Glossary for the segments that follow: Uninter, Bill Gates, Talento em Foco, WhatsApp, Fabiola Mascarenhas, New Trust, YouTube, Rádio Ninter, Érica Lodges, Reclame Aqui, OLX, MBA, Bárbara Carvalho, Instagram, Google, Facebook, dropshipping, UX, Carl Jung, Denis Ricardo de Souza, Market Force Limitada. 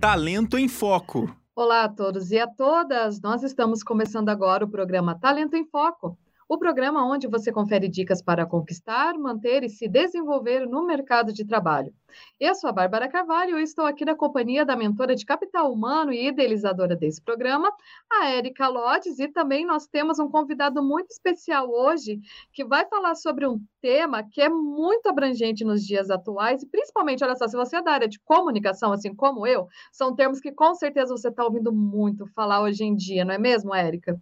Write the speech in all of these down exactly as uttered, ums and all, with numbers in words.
Talento em Foco. Olá a todos e a todas, nós estamos começando agora o programa Talento em Foco, o programa onde você confere dicas para conquistar, manter e se desenvolver no mercado de trabalho. Eu sou a Bárbara Carvalho e estou aqui na companhia da mentora de capital humano e idealizadora desse programa, a Érica Lodges, e também nós temos um convidado muito especial hoje que vai falar sobre um tema que é muito abrangente nos dias atuais, e principalmente, olha só, se você é da área de comunicação, assim como eu, são termos que com certeza você está ouvindo muito falar hoje em dia, não é mesmo, Érica?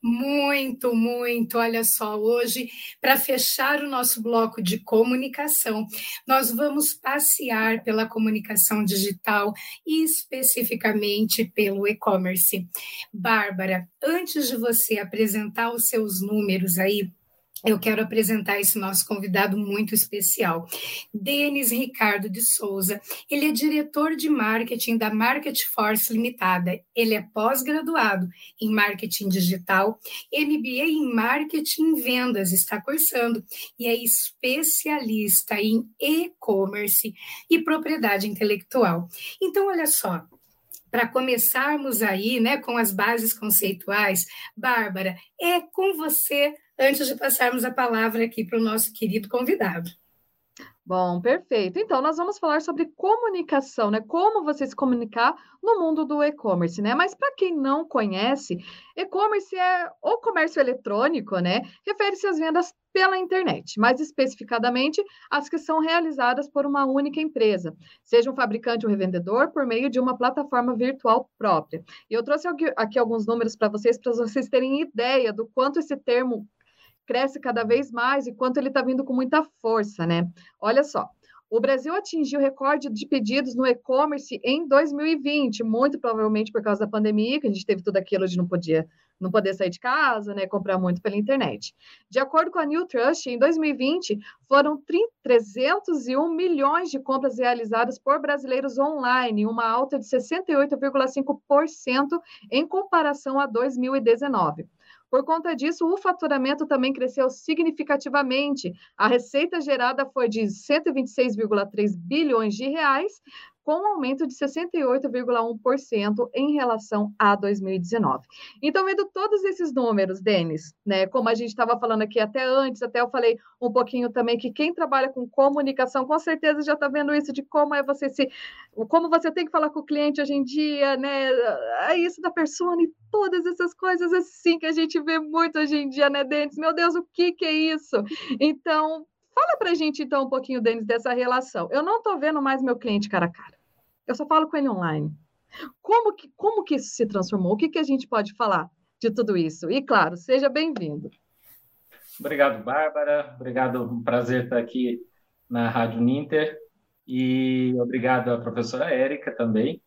Muito, muito. Olha só, hoje, para fechar o nosso bloco de comunicação, nós vamos passear pela comunicação digital e especificamente pelo e-commerce. Bárbara, antes de você apresentar os seus números aí, eu quero apresentar esse nosso convidado muito especial, Denis Ricardo de Souza. Ele é diretor de marketing da Market Force Limitada. Ele é pós-graduado em marketing digital, M B A em marketing e vendas, está cursando, e é especialista em e-commerce e propriedade intelectual. Então, olha só, para começarmos aí, né, com as bases conceituais, Bárbara, é com você, antes de passarmos a palavra aqui para o nosso querido convidado. Bom, perfeito. Então, nós vamos falar sobre comunicação, né? Como você se comunicar no mundo do e-commerce, né? Mas para quem não conhece, e-commerce é o comércio eletrônico, né? Refere-se às vendas pela internet, mais especificadamente as que são realizadas por uma única empresa, seja um fabricante ou revendedor, por meio de uma plataforma virtual própria. E eu trouxe aqui alguns números para vocês, para vocês terem ideia do quanto esse termo cresce cada vez mais e quanto ele está vindo com muita força, né? Olha só, o Brasil atingiu recorde de pedidos no e-commerce em dois mil e vinte, muito provavelmente por causa da pandemia, que a gente teve tudo aquilo de não podia, não poder sair de casa, né, comprar muito pela internet. De acordo com a New Trust, em dois mil e vinte, foram trezentos e um milhões de compras realizadas por brasileiros online, uma alta de sessenta e oito vírgula cinco por cento em comparação a dois mil e dezenove. Por conta disso, o faturamento também cresceu significativamente. A receita gerada foi de cento e vinte e seis vírgula três bilhões de reais, com um aumento de sessenta e oito vírgula um por cento em relação a dois mil e dezenove. Então, vendo todos esses números, Denis, né, como a gente estava falando aqui até antes, até eu falei um pouquinho também que quem trabalha com comunicação, com certeza já está vendo isso de como é você se, como você tem que falar com o cliente hoje em dia, né? É isso da persona e todas essas coisas assim que a gente vê muito hoje em dia, né, Denis? Meu Deus, o que que é isso? Então, fala para a gente, então, um pouquinho, Denis, dessa relação. Eu não estou vendo mais meu cliente cara a cara. Eu só falo com ele online. Como que, como que isso se transformou? O que, que a gente pode falar de tudo isso? E, claro, seja bem-vindo. Obrigado, Bárbara. Obrigado, um prazer estar aqui na Rádio Ninter. E obrigado à professora Érica também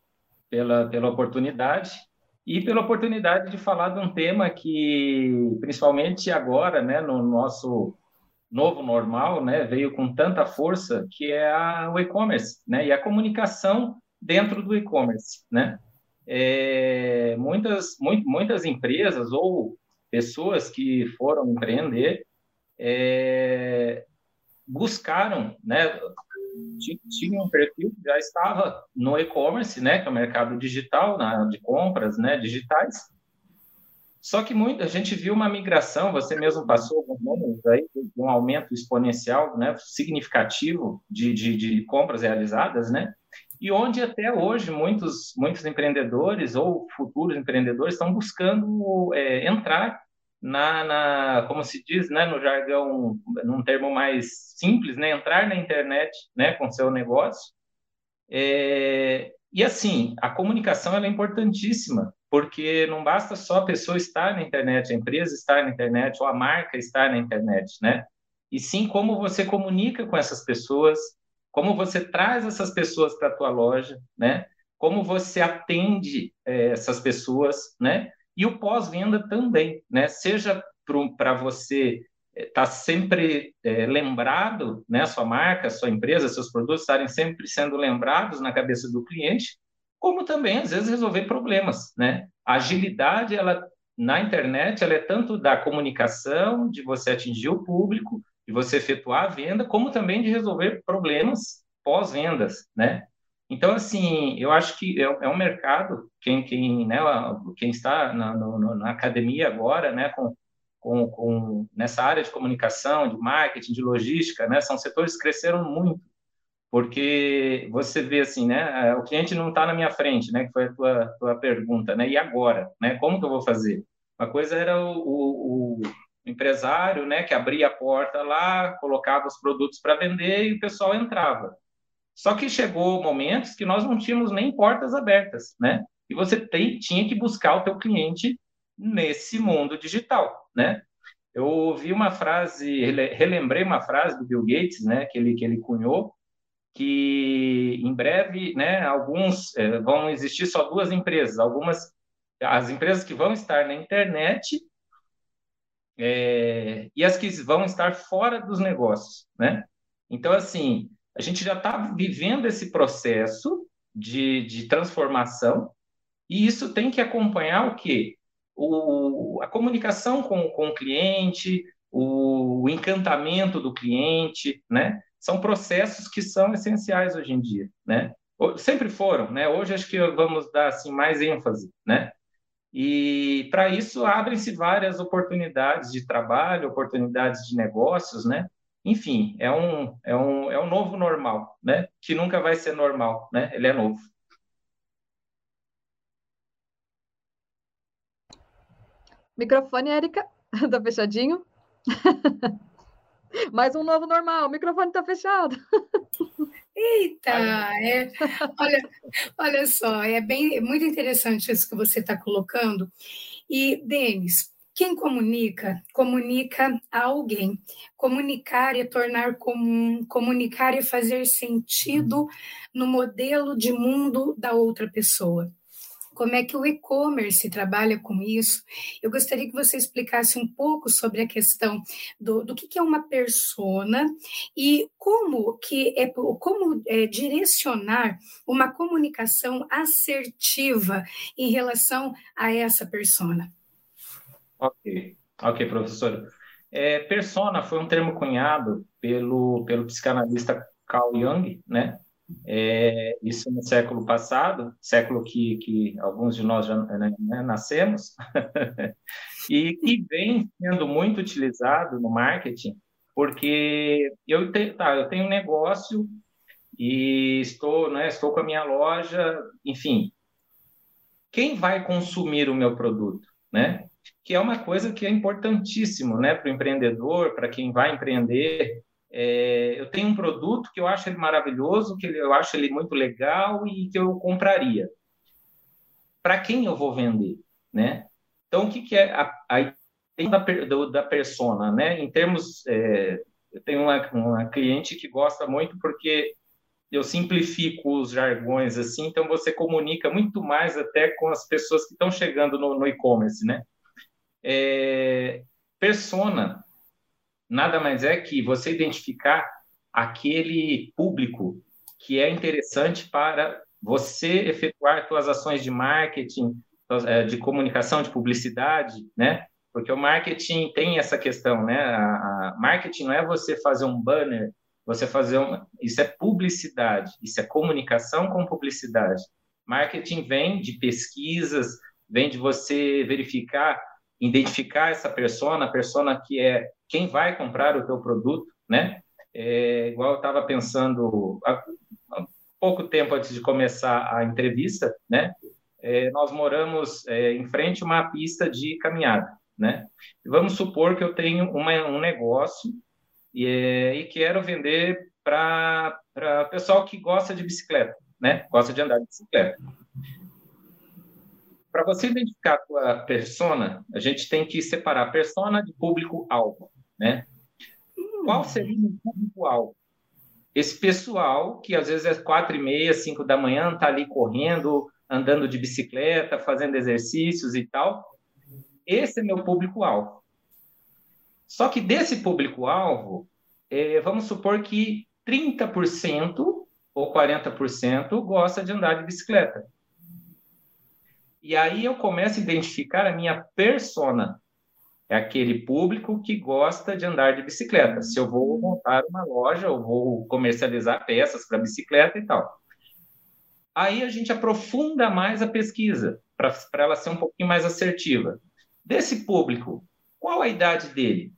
pela, pela oportunidade e pela oportunidade de falar de um tema que, principalmente agora, né, no nosso novo normal, né, veio com tanta força, que é a, o e-commerce, né, e a comunicação dentro do e-commerce, né? É, muitas, muito, muitas empresas ou pessoas que foram empreender é, buscaram, né, tinham um perfil que já estava no e-commerce, né, que é o mercado digital, na, de compras, né, digitais. Só que muito, a gente viu uma migração, você mesmo passou alguns números aí, um aumento exponencial, né, significativo de, de, de compras realizadas, né? E onde até hoje muitos, muitos empreendedores ou futuros empreendedores estão buscando é, entrar na, na, como se diz, né, no jargão, num termo mais simples, né, entrar na internet, né, com seu negócio. É, e assim, a comunicação ela é importantíssima, porque não basta só a pessoa estar na internet, a empresa estar na internet ou a marca estar na internet, né? E sim como você comunica com essas pessoas, como você traz essas pessoas para a tua loja, né? Como você atende é, essas pessoas, né? E o pós-venda também, né? Seja para você estar tá sempre é, lembrado, né? Sua marca, sua empresa, seus produtos estarem sempre sendo lembrados na cabeça do cliente, como também, às vezes, resolver problemas, né? A agilidade, ela, na internet, ela é tanto da comunicação, de você atingir o público, de você efetuar a venda, como também de resolver problemas pós-vendas, né? Então, assim, eu acho que é, é um mercado, quem, quem, né, quem está na, no, na academia agora, né, com, com, com, nessa área de comunicação, de marketing, de logística, né, são setores que cresceram muito, porque você vê assim, né, o cliente não está na minha frente, né, que foi a tua, tua pergunta, né, e agora? Né, como que eu vou fazer? Uma coisa era o, o, o empresário, né, que abria a porta lá, colocava os produtos para vender e o pessoal entrava. Só que chegou momentos que nós não tínhamos nem portas abertas, né? E você tem, tinha que buscar o teu cliente nesse mundo digital, né? Eu ouvi uma frase, relembrei uma frase do Bill Gates, né? Que ele, que ele cunhou, que em breve, né? Alguns é, vão existir só duas empresas, algumas as empresas que vão estar na internet é, e as que vão estar fora dos negócios, né? Então, assim, a gente já está vivendo esse processo de, de transformação e isso tem que acompanhar o quê? O, a comunicação com, com o cliente, o, o encantamento do cliente, né? São processos que são essenciais hoje em dia, né? Sempre foram, né? Hoje acho que vamos dar assim, mais ênfase, né? E para isso abrem-se várias oportunidades de trabalho, oportunidades de negócios, né? Enfim, é um, é, um, é um novo normal, né? Que nunca vai ser normal, né? Ele é novo. Microfone, Érica, tá fechadinho? Mais um novo normal, o microfone tá fechado. Eita! É, olha, olha só, é bem, é muito interessante isso que você está colocando. E, Denis, quem comunica, comunica a alguém. Comunicar é tornar comum, comunicar é fazer sentido no modelo de mundo da outra pessoa. Como é que o e-commerce trabalha com isso? Eu gostaria que você explicasse um pouco sobre a questão do, do que é uma persona e como, que é, como é, direcionar uma comunicação assertiva em relação a essa persona. Ok, ok, professora. É, persona foi um termo cunhado pelo, pelo psicanalista Carl Jung, né? É, isso no século passado, século que, que alguns de nós já, né, nascemos, e que vem sendo muito utilizado no marketing, porque eu, te, tá, eu tenho um negócio e estou, né, estou com a minha loja, enfim, quem vai consumir o meu produto, né? Que é uma coisa que é importantíssimo, né, para o empreendedor, para quem vai empreender. É, eu tenho um produto que eu acho ele maravilhoso, que eu acho ele muito legal e que eu compraria. Para quem eu vou vender, né? Então, o que, que é a, a ideia da, da persona, né? Em termos, é, eu tenho uma, uma cliente que gosta muito porque eu simplifico os jargões assim, então você comunica muito mais até com as pessoas que estão chegando no, no e-commerce, né? É, persona nada mais é que você identificar aquele público que é interessante para você efetuar suas ações de marketing, de comunicação, de publicidade, né? Porque o marketing tem essa questão, né? A marketing não é você fazer um banner, você fazer um... Isso é publicidade, isso é comunicação com publicidade. Marketing vem de pesquisas, vem de você verificar, identificar essa persona, a persona que é quem vai comprar o teu produto, né? É, igual eu estava pensando há, há pouco tempo antes de começar a entrevista, né? É, nós moramos é, em frente a uma pista de caminhada, né? E vamos supor que eu tenho uma, um negócio e, é, e quero vender para o pessoal que gosta de bicicleta, né? Gosta de andar de bicicleta. Para você identificar a tua persona, a gente tem que separar a persona de público-alvo, né? Hum. Qual seria o público-alvo? Esse pessoal que às vezes é quatro e meia, cinco da manhã, está ali correndo, andando de bicicleta, fazendo exercícios e tal. Esse é meu público-alvo. Só que desse público-alvo, eh, vamos supor que trinta por cento ou quarenta por cento gosta de andar de bicicleta. E aí eu começo a identificar a minha persona. É aquele público que gosta de andar de bicicleta. Se eu vou montar uma loja, eu vou comercializar peças para bicicleta e tal. Aí a gente aprofunda mais a pesquisa, para ela ser um pouquinho mais assertiva. Desse público, qual a idade dele?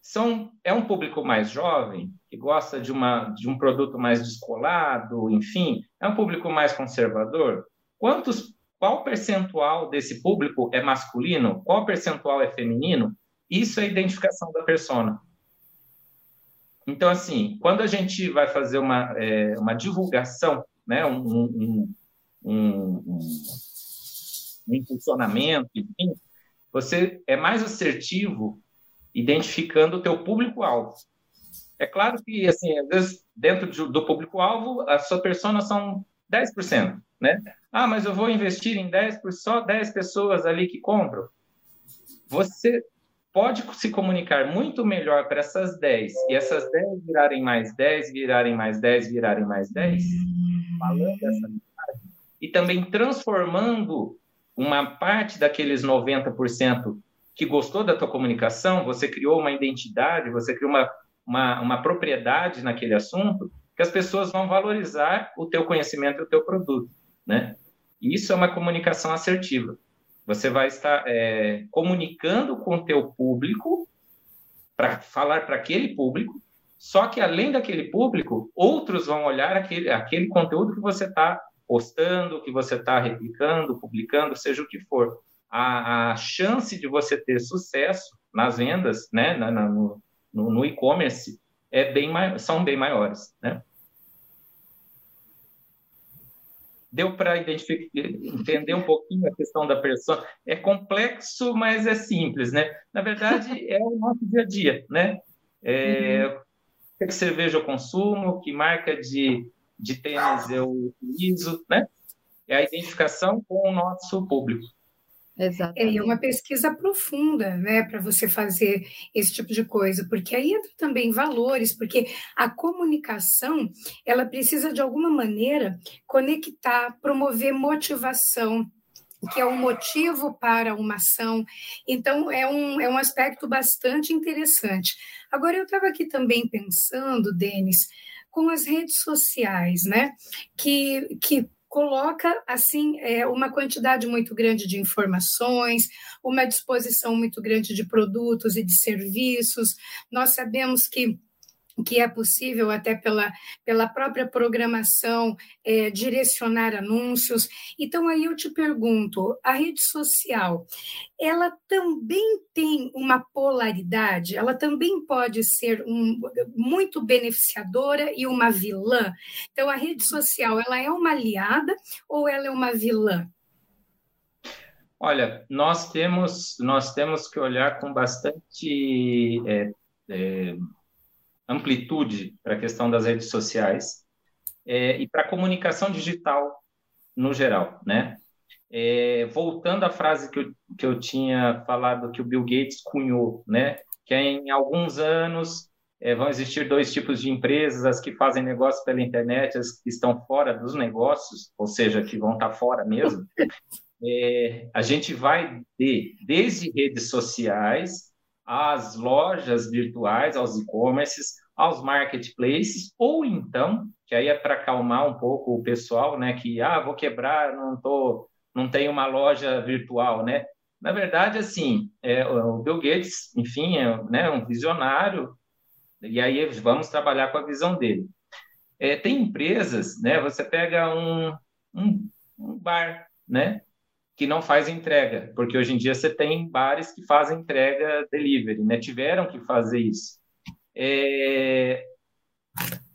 São, é um público mais jovem, que gosta de, uma, de um produto mais descolado, enfim, é um público mais conservador? Quantos, qual percentual desse público é masculino? Qual percentual é feminino? Isso é a identificação da persona. Então, assim, quando a gente vai fazer uma, é, uma divulgação, né, um, um, um, um, um impulsionamento, enfim, você é mais assertivo identificando o teu público-alvo. É claro que, assim, às vezes, dentro de, do público-alvo, a sua persona são dez por cento, né? Ah, mas eu vou investir em dez por cento, só dez pessoas ali que compram. Você pode se comunicar muito melhor para essas dez, e essas dez virarem mais dez, virarem mais dez, virarem mais dez, falando dessa parte, e também transformando uma parte daqueles noventa por cento que gostou da tua comunicação, você criou uma identidade, você criou uma, uma, uma propriedade naquele assunto, que as pessoas vão valorizar o teu conhecimento e o teu produto, né? E isso é uma comunicação assertiva. Você vai estar é, comunicando com o teu público, para falar para aquele público, só que além daquele público, outros vão olhar aquele, aquele conteúdo que você está postando, que você está replicando, publicando, seja o que for. A, a chance de você ter sucesso nas vendas, né, na, na, no, no e-commerce, é bem, são bem maiores, né? Deu para entender um pouquinho a questão da persona. É complexo, mas é simples, né? Na verdade, é o nosso dia a dia, né? É, uhum. Que cerveja eu consumo, que marca de, de tênis eu utilizo, né? É a identificação com o nosso público. Exato. É, e uma pesquisa profunda, né, para você fazer esse tipo de coisa, porque aí entra também valores, porque a comunicação, ela precisa de alguma maneira conectar, promover motivação, que é um motivo para uma ação. Então, é um, é um aspecto bastante interessante. Agora, eu estava aqui também pensando, Denis, com as redes sociais, né, que... que coloca, assim, uma quantidade muito grande de informações, uma disposição muito grande de produtos e de serviços. Nós sabemos que que é possível até pela, pela própria programação é, direcionar anúncios. Então, aí eu te pergunto, a rede social, ela também tem uma polaridade? Ela também pode ser um, muito beneficiadora e uma vilã? Então, a rede social, ela é uma aliada ou ela é uma vilã? Olha, nós temos, nós temos que olhar com bastante... É, é... amplitude para a questão das redes sociais é, e para a comunicação digital no geral, né? É, voltando à frase que eu, que eu tinha falado, que o Bill Gates cunhou, né? Que em alguns anos é, vão existir dois tipos de empresas, as que fazem negócio pela internet, as que estão fora dos negócios, ou seja, que vão estar fora mesmo. É, a gente vai de, desde redes sociais às lojas virtuais, aos e-commerces, aos marketplaces, ou então, que aí é para acalmar um pouco o pessoal, né, que, ah, vou quebrar, não, tô, não tenho uma loja virtual, né? Na verdade, assim, é, o Bill Gates, enfim, é, né, um visionário, e aí vamos trabalhar com a visão dele. É, tem empresas, né, você pega um, um, um bar, né, que não faz entrega, porque hoje em dia você tem bares que fazem entrega delivery, né? Tiveram que fazer isso. É...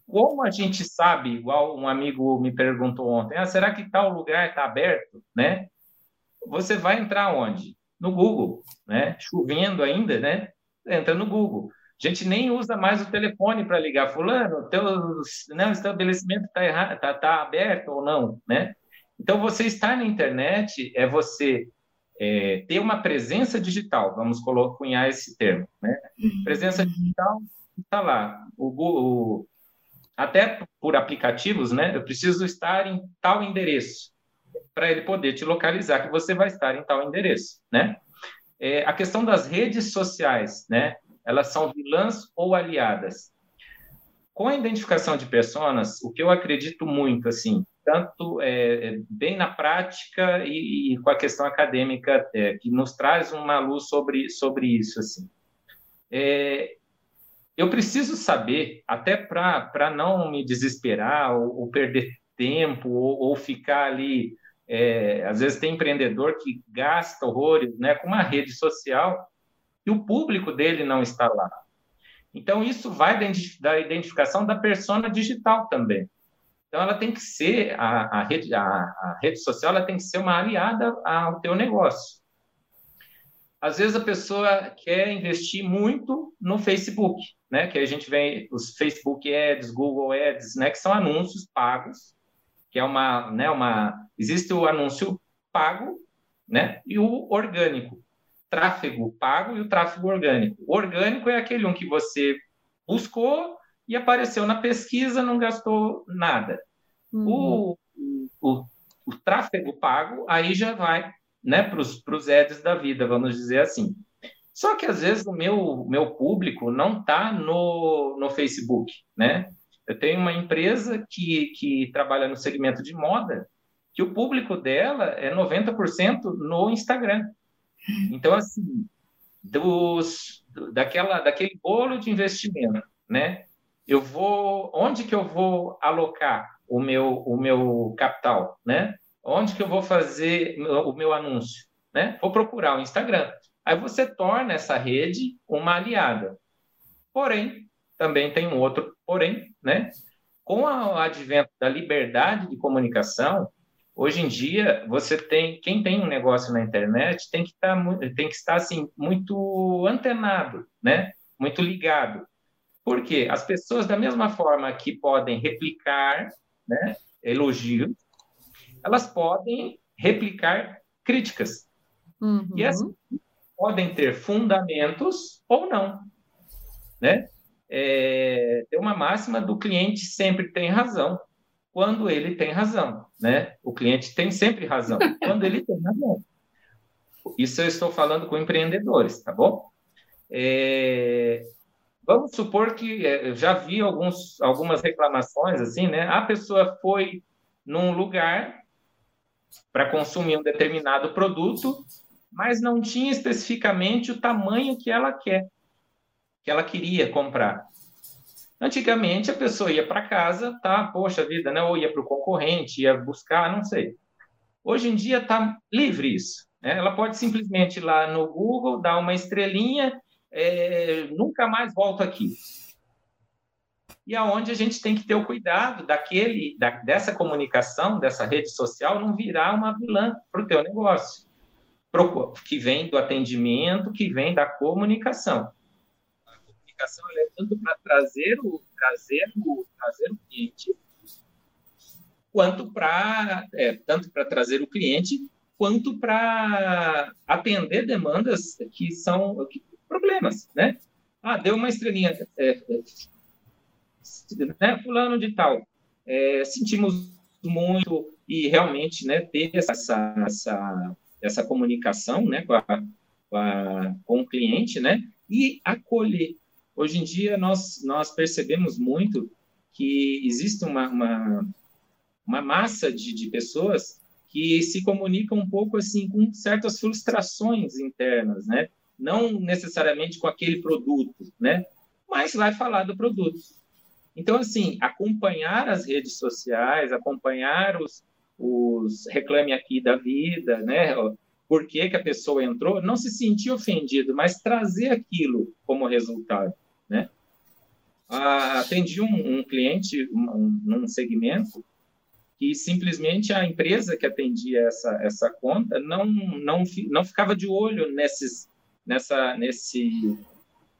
Como a gente sabe, igual um amigo me perguntou ontem, ah, será que tal lugar está aberto, né? Você vai entrar onde? No Google, né? Chovendo ainda, né? Entra no Google. A gente nem usa mais o telefone para ligar, fulano, teu não, estabelecimento está errado, tá, tá aberto ou não, né? Então, você estar na internet é você é, ter uma presença digital, vamos cunhar esse termo, né? Presença digital está lá. O Google, até por aplicativos, né? Eu preciso estar em tal endereço para ele poder te localizar que você vai estar em tal endereço, né? É, a questão das redes sociais, né? Elas são vilãs ou aliadas? Com a identificação de personas, o que eu acredito muito, assim, tanto é, bem na prática e, e com a questão acadêmica, é, que nos traz uma luz sobre, sobre isso. Assim. É, eu preciso saber, até para não me desesperar ou, ou perder tempo ou, ou ficar ali... É, às vezes tem empreendedor que gasta horrores, né, com uma rede social e o público dele não está lá. Então, isso vai da identificação da persona digital também. Então, ela tem que ser, a, a, rede, a, a rede social ela tem que ser uma aliada ao teu negócio. Às vezes, a pessoa quer investir muito no Facebook, né? Que a gente vê os Facebook Ads, Google Ads, né? Que são anúncios pagos, que é uma, né, uma... Existe o anúncio pago, né? E o orgânico. Tráfego pago e o tráfego orgânico. O orgânico é aquele um que você buscou... e apareceu na pesquisa, não gastou nada. Uhum. O, o, o tráfego pago, aí já vai, né, para os ads da vida, vamos dizer assim. Só que, às vezes, o meu, meu público não está no, no Facebook, né? Eu tenho uma empresa que, que trabalha no segmento de moda, que o público dela é noventa por cento no Instagram. Então, assim, dos, daquela, daquele bolo de investimento, né? Eu vou, onde que eu vou alocar o meu, o meu capital, né? Onde que eu vou fazer o meu anúncio, né? Vou procurar o Instagram. Aí você torna essa rede uma aliada. Porém, também tem um outro porém, né? Com o advento da liberdade de comunicação, hoje em dia, você tem, quem tem um negócio na internet tem que estar, tem que estar assim, muito antenado, né? Muito ligado. Por quê? As pessoas, da mesma forma que podem replicar, né, elogios, elas podem replicar críticas. Uhum. E essas podem ter fundamentos ou não. Né? É, tem uma máxima do cliente sempre tem razão, quando ele tem razão. Né? O cliente tem sempre razão, quando ele tem razão. Isso eu estou falando com empreendedores, tá bom? É... Vamos supor que eu já vi alguns, algumas reclamações assim, né? A pessoa foi num lugar para consumir um determinado produto, mas não tinha especificamente o tamanho que ela quer, que ela queria comprar. Antigamente, a pessoa ia para casa, tá? Poxa vida, né? Ou ia para o concorrente, ia buscar, não sei. Hoje em dia está livre isso, né? Ela pode simplesmente ir lá no Google, dar uma estrelinha. É, nunca mais volto aqui. E aonde a gente tem que ter o cuidado daquele, da, dessa comunicação, dessa rede social, não virar uma vilã para o teu negócio, pro, que vem do atendimento, que vem da comunicação. A comunicação é tanto para trazer o, trazer o, trazer o cliente, quanto para é, tanto para trazer o cliente, quanto para atender demandas que são que, problemas, né? Ah, deu uma estrelinha, é, né? Fulano de tal. É, sentimos muito e realmente, né? Ter essa essa essa comunicação, né? Com, a, com, a, com o cliente, né? E acolher. Hoje em dia nós nós percebemos muito que existe uma uma, uma massa de, de pessoas que se comunicam um pouco assim com certas frustrações internas, né? Não necessariamente com aquele produto, né? Mas vai falar do produto. Então, assim, acompanhar as redes sociais, acompanhar os, os Reclame Aqui da vida, né? Por que que a pessoa entrou, não se sentir ofendido, mas trazer aquilo como resultado, né? Ah, atendi um, um cliente um, num segmento que simplesmente a empresa que atendia essa, essa conta não, não, não ficava de olho nesses... Nessa, nesse,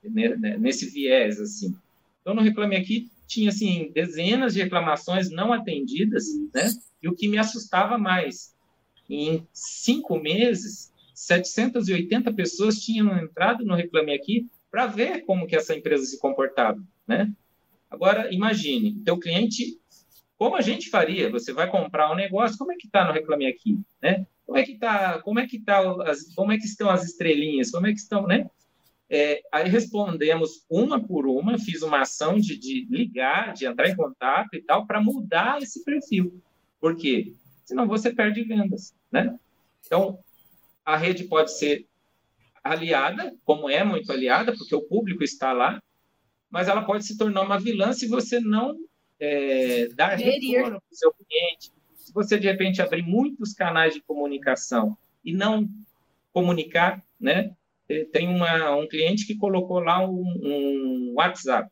nesse viés, assim. Então, no Reclame Aqui, tinha, assim, dezenas de reclamações não atendidas, né? E o que me assustava mais, em cinco meses, setecentas e oitenta pessoas tinham entrado no Reclame Aqui para ver como que essa empresa se comportava, né? Agora, imagine, teu cliente, como a gente faria? Você vai comprar um negócio, como é que está no Reclame Aqui, né? Como é que tá, como é que tá, como é que estão as estrelinhas, como é que estão, né? É, aí respondemos uma por uma, fiz uma ação de, de ligar, de entrar em contato e tal, para mudar esse perfil. Por quê? Senão você perde vendas, né? Então, a rede pode ser aliada, como é muito aliada, porque o público está lá, mas ela pode se tornar uma vilã se você não é, dar retorno para o seu cliente. Se você, de repente, abrir muitos canais de comunicação e não comunicar, né? Tem uma, um cliente que colocou lá um, um WhatsApp,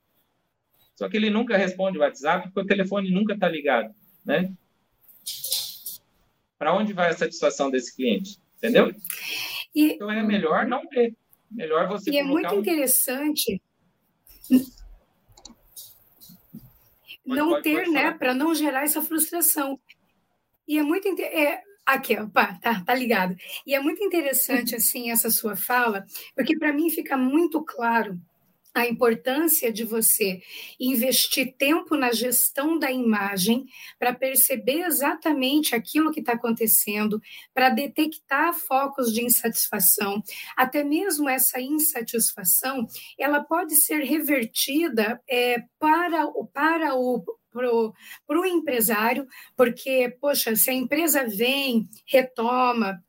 só que ele nunca responde o WhatsApp porque o telefone nunca está ligado, né? Para onde vai a satisfação desse cliente? Entendeu? E, então, é melhor não ter. Melhor você e colocar... E é muito um... interessante... Pode, não pode, ter, pode né? Para não gerar essa frustração. E é muito... Inter... É... Aqui, opa, tá, tá ligado. E é muito interessante, assim, essa sua fala, porque para mim fica muito claro a importância de você investir tempo na gestão da imagem para perceber exatamente aquilo que está acontecendo, para detectar focos de insatisfação. Até mesmo essa insatisfação, ela pode ser revertida é, para, para o... para o empresário, porque, poxa, se a empresa vem, retoma,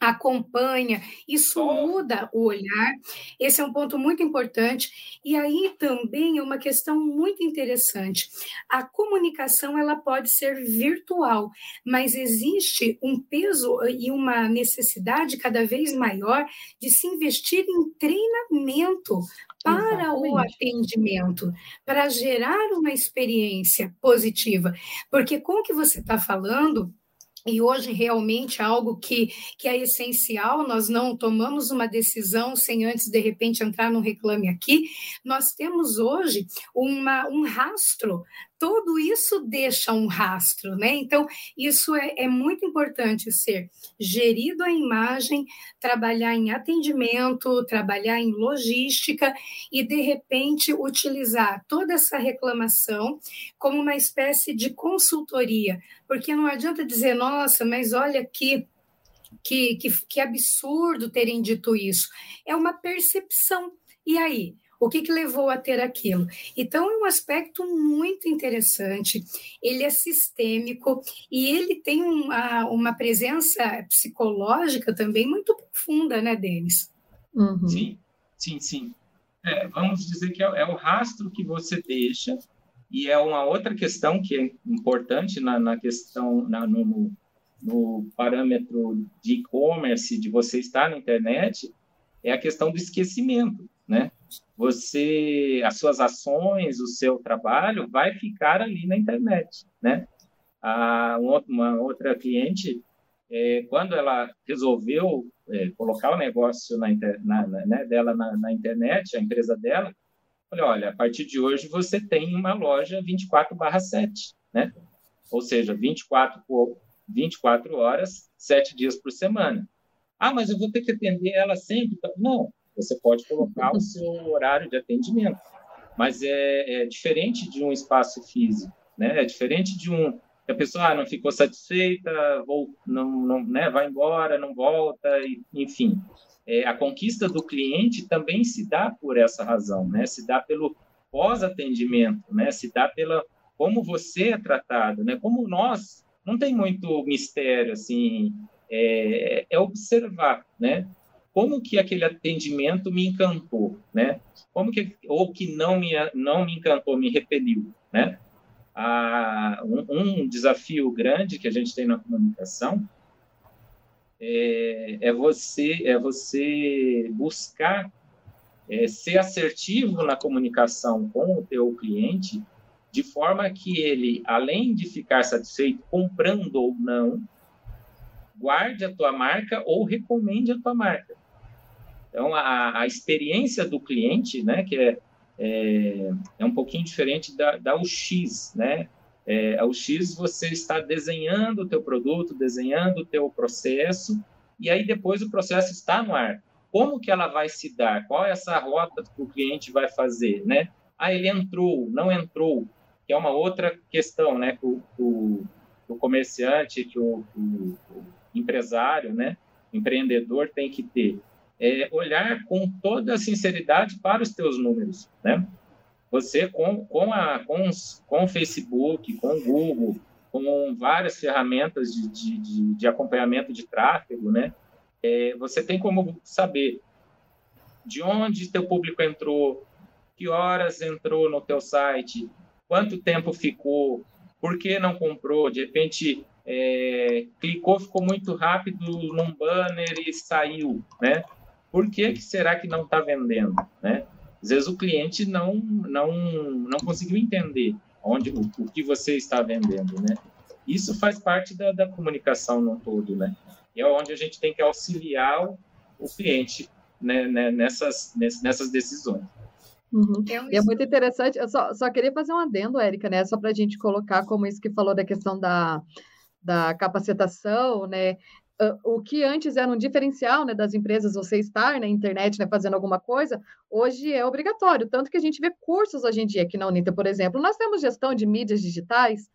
acompanha, isso muda o olhar, esse é um ponto muito importante, e aí também é uma questão muito interessante, a comunicação ela pode ser virtual, mas existe um peso e uma necessidade cada vez maior de se investir em treinamento para Exatamente. O atendimento, para gerar uma experiência positiva, porque com o que você está falando, e hoje realmente é algo que, que é essencial, nós não tomamos uma decisão sem antes, de repente, entrar no Reclame Aqui, nós temos hoje uma, um rastro, tudo isso deixa um rastro, né? Então, isso é, é muito importante ser gerido a imagem, trabalhar em atendimento, trabalhar em logística e, de repente, utilizar toda essa reclamação como uma espécie de consultoria, porque não adianta dizer, nossa, mas olha aqui, que, que, que absurdo terem dito isso. É uma percepção. E aí? O que, que levou a ter aquilo? Então, é um aspecto muito interessante, ele é sistêmico e ele tem uma, uma presença psicológica também muito profunda, né, Denis? Uhum. Sim, sim, sim. É, vamos dizer que é, é o rastro que você deixa, e é uma outra questão que é importante na, na questão, na, no, no parâmetro de e-commerce, de você estar na internet, é a questão do esquecimento, né? Você, as suas ações, o seu trabalho vai ficar ali na internet, né? A, uma outra cliente, é, quando ela resolveu é, colocar o negócio na, na, na, né, dela na, na internet, a empresa dela, falei, olha, a partir de hoje você tem uma loja vinte e quatro barra sete, né? Ou seja, vinte e quatro, por, vinte e quatro horas, sete dias por semana. Ah, mas eu vou ter que atender ela sempre? Não. Você pode colocar o seu horário de atendimento, mas é, é diferente de um espaço físico, né? É diferente de um... A pessoa ah, não ficou satisfeita, vou, não, não, né? vai embora, não volta, e, enfim. É, a conquista do cliente também se dá por essa razão, né? Se dá pelo pós-atendimento, né? Se dá pela como você é tratado, né? Como nós, não tem muito mistério, assim, é, é observar, né? Como que aquele atendimento me encantou, né? Como que, ou que não me, não me encantou, me repeliu, né? Ah, um, um desafio grande que a gente tem na comunicação é, é, você, é você buscar é, ser assertivo na comunicação com o teu cliente, de forma que ele, além de ficar satisfeito comprando ou não, guarde a tua marca ou recomende a tua marca. Então, a, a experiência do cliente, né, que é, é, é um pouquinho diferente da, da U X, né? É, a U X, você está desenhando o teu produto, desenhando o teu processo, e aí depois o processo está no ar. Como que ela vai se dar? Qual é essa rota que o cliente vai fazer, né? Ah, ele entrou, não entrou, que é uma outra questão, né? Que o, o, o comerciante, que o, o, o empresário, né? Empreendedor tem que ter. É olhar com toda a sinceridade para os teus números, né? Você com, com, a, com, com o Facebook, com o Google, com várias ferramentas de, de, de acompanhamento de tráfego, né? É, você tem como saber de onde teu público entrou, que horas entrou no teu site, quanto tempo ficou, por que não comprou, de repente é, clicou, ficou muito rápido num banner e saiu, né? Por que, que será que não está vendendo, né? Às vezes o cliente não, não, não conseguiu entender onde, o, o que você está vendendo, né? Isso faz parte da, da comunicação no todo, né? E é onde a gente tem que auxiliar o, o cliente, né, né, nessas, nessas decisões. Uhum. E é muito interessante, eu só, só queria fazer um adendo, Érica, né? Só para a gente colocar como isso que falou da questão da, da capacitação, né? O que antes era um diferencial, né, das empresas, você estar na, né, internet, né, fazendo alguma coisa, hoje é obrigatório, tanto que a gente vê cursos hoje em dia, aqui na Uninter, por exemplo, nós temos gestão de mídias digitais,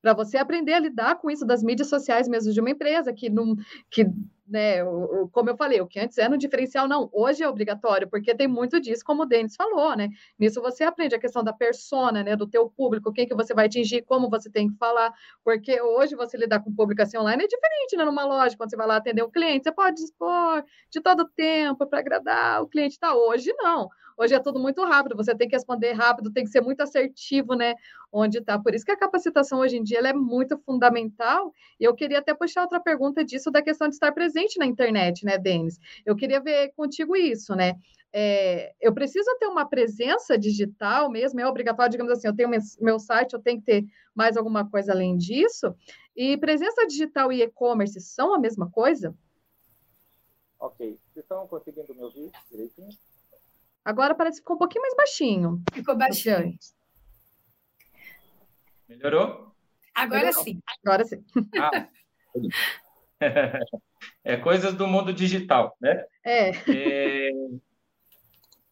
para você aprender a lidar com isso das mídias sociais mesmo de uma empresa, que, não, que né, como eu falei, o que antes era um diferencial, não, hoje é obrigatório, porque tem muito disso, como o Denis falou, né, nisso você aprende a questão da persona, né, do teu público, quem que você vai atingir, como você tem que falar, porque hoje você lidar com público assim online é diferente, né, numa loja, quando você vai lá atender um cliente, você pode dispor de todo tempo para agradar o cliente, tá, hoje não. Hoje é tudo muito rápido, você tem que responder rápido, tem que ser muito assertivo, né? Onde está. Por isso que a capacitação hoje em dia ela é muito fundamental. E eu queria até puxar outra pergunta disso, da questão de estar presente na internet, né, Denis? Eu queria ver contigo isso, né? É, eu preciso ter uma presença digital mesmo, é obrigatório, digamos assim, eu tenho meu site, eu tenho que ter mais alguma coisa além disso. E presença digital e e-commerce são a mesma coisa? Ok. Vocês estão conseguindo me ouvir direitinho? Agora parece que ficou um pouquinho mais baixinho. Ficou baixinho. Melhorou? Agora Melhorou. sim. Agora sim. Ah. É coisas do mundo digital, né? É. é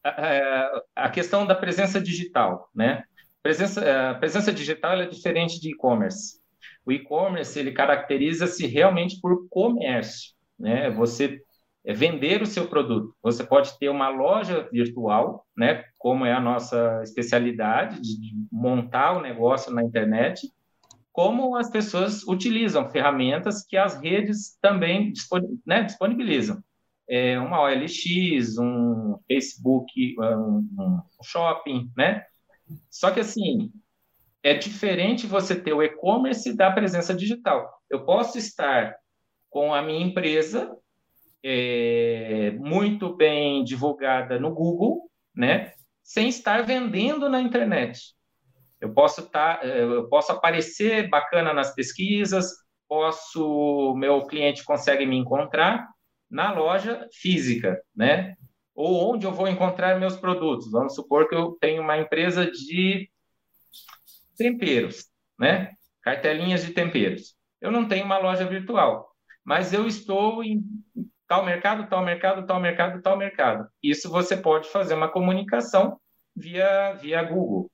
a, a questão da presença digital, né? Presença, a presença digital ela é diferente de e-commerce. O e-commerce, ele caracteriza-se realmente por comércio, né? Você... É vender o seu produto. Você pode ter uma loja virtual, né, como é a nossa especialidade de montar o negócio na internet, como as pessoas utilizam ferramentas que as redes também disponibilizam. É uma O L X, um Facebook, um shopping, né? Só que, assim, é diferente você ter o e-commerce da presença digital. Eu posso estar com a minha empresa... É, muito bem divulgada no Google, né? Sem estar vendendo na internet. Eu posso, tá, eu posso aparecer bacana nas pesquisas, posso, meu cliente consegue me encontrar na loja física, né? Ou onde eu vou encontrar meus produtos. Vamos supor que eu tenho uma empresa de temperos, né? Cartelinhas de temperos. Eu não tenho uma loja virtual, mas eu estou em tal mercado, tal mercado, tal mercado, tal mercado. Isso você pode fazer uma comunicação via, via Google.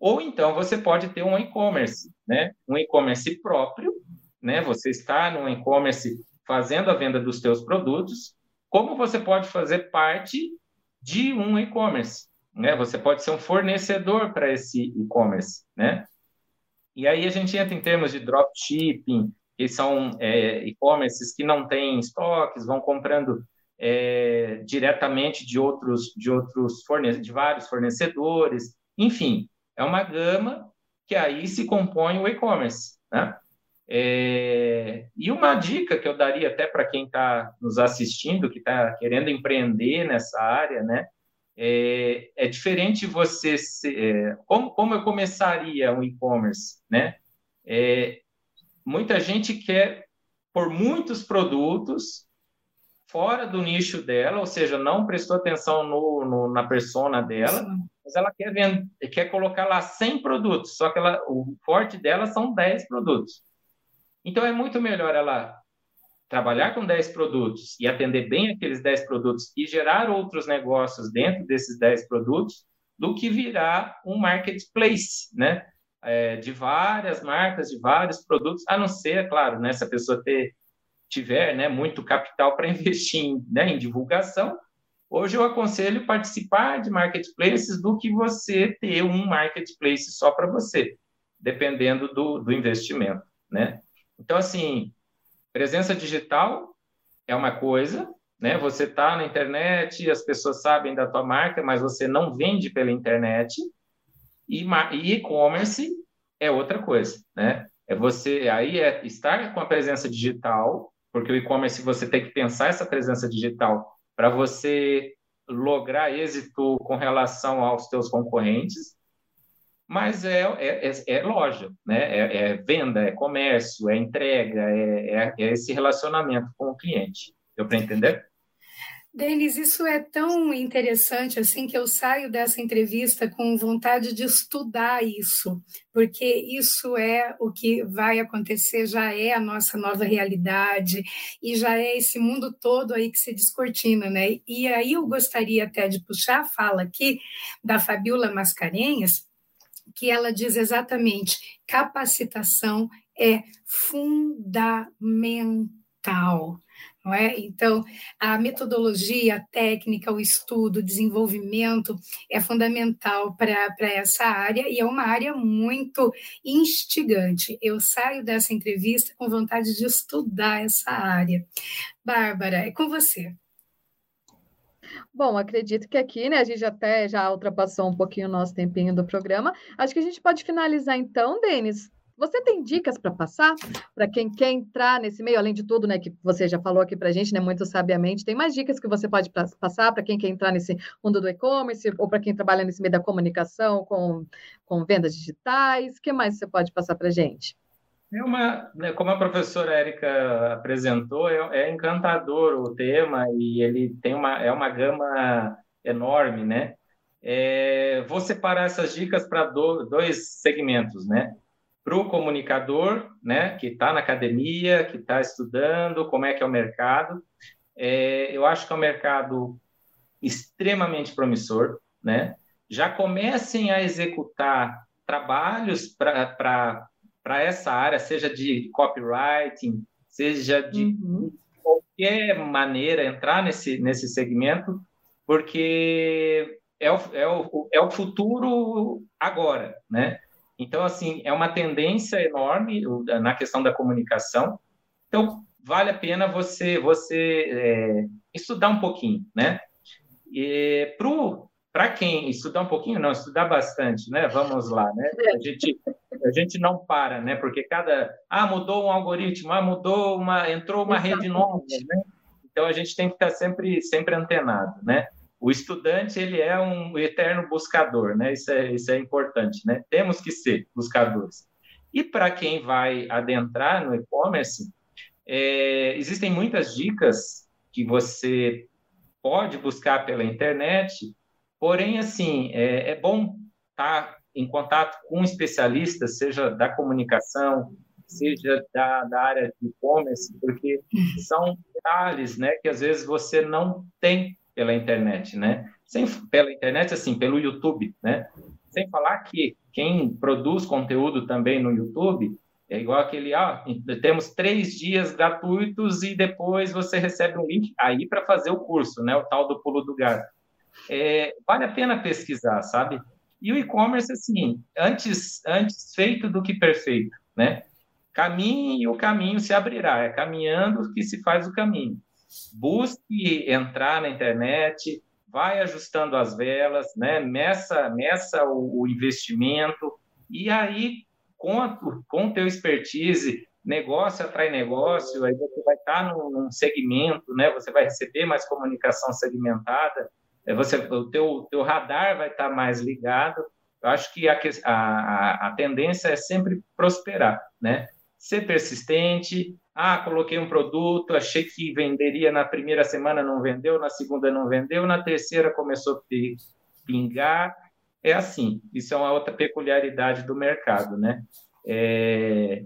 Ou então você pode ter um e-commerce, né? Um e-commerce próprio, né? Você está no e-commerce fazendo a venda dos seus produtos. Como você pode fazer parte de um e-commerce, né? Você pode ser um fornecedor para esse e-commerce, né? E aí a gente entra em termos de dropshipping, que são é, e-commerces que não têm estoques, vão comprando é, diretamente de outros, de, outros forne- de vários fornecedores. Enfim, é uma gama que aí se compõe o e-commerce, né? É, e uma dica que eu daria até para quem está nos assistindo, que está querendo empreender nessa área, né? É, é diferente você... Se, é, como, como eu começaria um e-commerce, né? É, muita gente quer pôr muitos produtos fora do nicho dela, ou seja, não prestou atenção no, no, na persona dela, mas ela quer, vender, quer colocar lá cem produtos, só que ela, o forte dela são dez produtos. Então, é muito melhor ela trabalhar com dez produtos e atender bem aqueles dez produtos e gerar outros negócios dentro desses dez produtos do que virar um marketplace, né? É, de várias marcas, de vários produtos, a não ser, é claro, né, se a pessoa ter, tiver, né, muito capital para investir em, né, em divulgação. Hoje eu aconselho participar de marketplaces do que você ter um marketplace só para você. dependendo do, do investimento, né? Então, assim, presença digital é uma coisa, né? Você está na internet, as pessoas sabem da tua marca, mas você não vende pela internet. E e-commerce é outra coisa, né? É você, aí é estar com a presença digital, porque o e-commerce você tem que pensar essa presença digital para você lograr êxito com relação aos teus concorrentes, mas é, é, é loja, né? É, é venda, é comércio, é entrega, é, é, é esse relacionamento com o cliente. Deu para entender? Denis, isso é tão interessante assim que eu saio dessa entrevista com vontade de estudar isso, porque isso é o que vai acontecer, já é a nossa nova realidade e já é esse mundo todo aí que se descortina, né? E aí eu gostaria até de puxar a fala aqui da Fabiola Mascarenhas, que ela diz exatamente: capacitação é fundamental. Não é? Então, a metodologia, a técnica, o estudo, o desenvolvimento é fundamental para essa área e é uma área muito instigante. Eu saio dessa entrevista com vontade de estudar essa área. Bárbara, é com você. Bom, acredito que aqui, né, a gente até já ultrapassou um pouquinho o nosso tempinho do programa. Acho que a gente pode finalizar então, Denis. Você tem dicas para passar para quem quer entrar nesse meio? Além de tudo, né, que você já falou aqui para a gente, né, muito sabiamente, tem mais dicas que você pode pra, passar para quem quer entrar nesse mundo do e-commerce ou para quem trabalha nesse meio da comunicação com, com vendas digitais? O que mais você pode passar para a gente? É uma, né, como a professora Érica apresentou, é, é encantador o tema e ele tem uma, é uma gama enorme, né? É, vou separar essas dicas para do, dois segmentos, né? Para o comunicador, né, que está na academia, que está estudando como é que é o mercado. É, eu acho que é um mercado extremamente promissor, né? Já comecem a executar trabalhos para essa área, seja de copywriting, seja de uhum. qualquer maneira, entrar nesse, nesse segmento, porque é o, é, o, é o futuro agora, né? Então, assim, é uma tendência enorme na questão da comunicação. Então, vale a pena você, você é, estudar um pouquinho, né? Para quem estudar um pouquinho, não, estudar bastante, né? Vamos lá, né? A gente, a gente não para, né? Porque cada... Ah, mudou um algoritmo, ah, mudou uma... Entrou uma Exatamente. Rede nova, né? Então, a gente tem que estar sempre, sempre antenado, né? O estudante, ele é um eterno buscador, né? Isso é, isso é importante, né? Temos que ser buscadores. E para quem vai adentrar no e-commerce, é, existem muitas dicas que você pode buscar pela internet, porém, assim, é, é bom estar em contato com um especialista, seja da comunicação, seja da, da área de e-commerce, porque são detalhes, né, que às vezes você não tem pela internet, né? Sem, pela internet, assim, pelo YouTube, né? Sem falar que quem produz conteúdo também no YouTube é igual aquele, ah, temos três dias gratuitos e depois você recebe um link aí para fazer o curso, né? O tal do pulo do gato. É, vale a pena pesquisar, sabe? E o e-commerce, assim, antes, antes feito do que perfeito, né? Caminhe e o caminho se abrirá. É caminhando que se faz o caminho. Busque entrar na internet, vai ajustando as velas, né? meça, meça o, o investimento e aí, com o teu expertise, negócio atrai negócio, aí você vai estar num, num segmento, né? Você vai receber mais comunicação segmentada, você, o teu, teu radar vai estar mais ligado. Eu acho que a, a, a tendência é sempre prosperar, né? Ser persistente. Ah, coloquei um produto, achei que venderia na primeira semana, não vendeu, na segunda não vendeu, na terceira começou a pingar. É assim, isso é uma outra peculiaridade do mercado, né? É,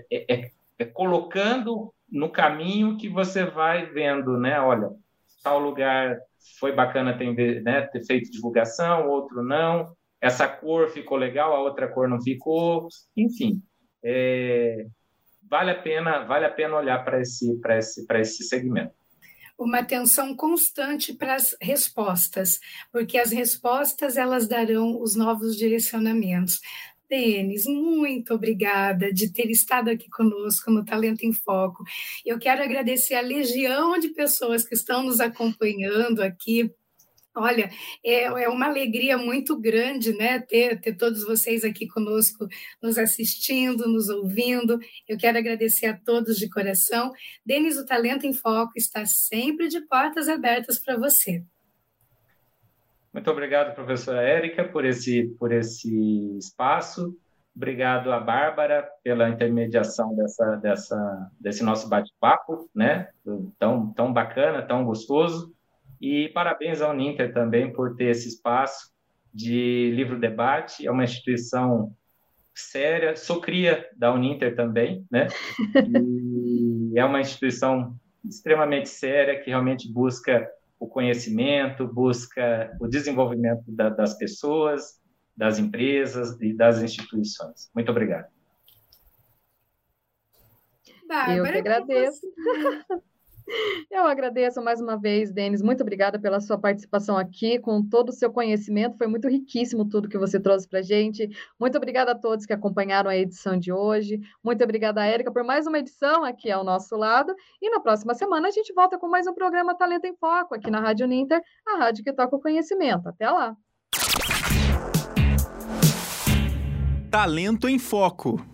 é, é, é colocando no caminho que você vai vendo, né? Olha, tal lugar foi bacana ter, né, ter feito divulgação, outro não, essa cor ficou legal, a outra cor não ficou, enfim. É... Vale a pena, vale a pena olhar para esse, para esse, para esse segmento. Uma atenção constante para as respostas, porque as respostas elas darão os novos direcionamentos. Denis, muito obrigada de ter estado aqui conosco no Talento em Foco. Eu quero agradecer a legião de pessoas que estão nos acompanhando aqui. Olha, é, é uma alegria muito grande, né, ter, ter todos vocês aqui conosco, nos assistindo, nos ouvindo. Eu quero agradecer a todos de coração. Denis, o Talento em Foco está sempre de portas abertas para você. Muito obrigado, professora Érica, por esse, por esse espaço. Obrigado à Bárbara pela intermediação dessa, dessa, desse nosso bate-papo, né? Tão, tão bacana, tão gostoso. E parabéns ao Uninter também por ter esse espaço de livro-debate. É uma instituição séria, sou cria da Uninter também, né? E é uma instituição extremamente séria que realmente busca o conhecimento, busca o desenvolvimento da, das pessoas, das empresas e das instituições. Muito obrigado. Eu que agradeço. Eu agradeço mais uma vez, Denis, muito obrigada pela sua participação aqui, com todo o seu conhecimento, foi muito riquíssimo tudo que você trouxe para a gente, muito obrigada a todos que acompanharam a edição de hoje, muito obrigada, Érica, por mais uma edição aqui ao nosso lado, e na próxima semana a gente volta com mais um programa Talento em Foco, aqui na Rádio Ninter, a rádio que toca o conhecimento. Até lá! Talento em Foco.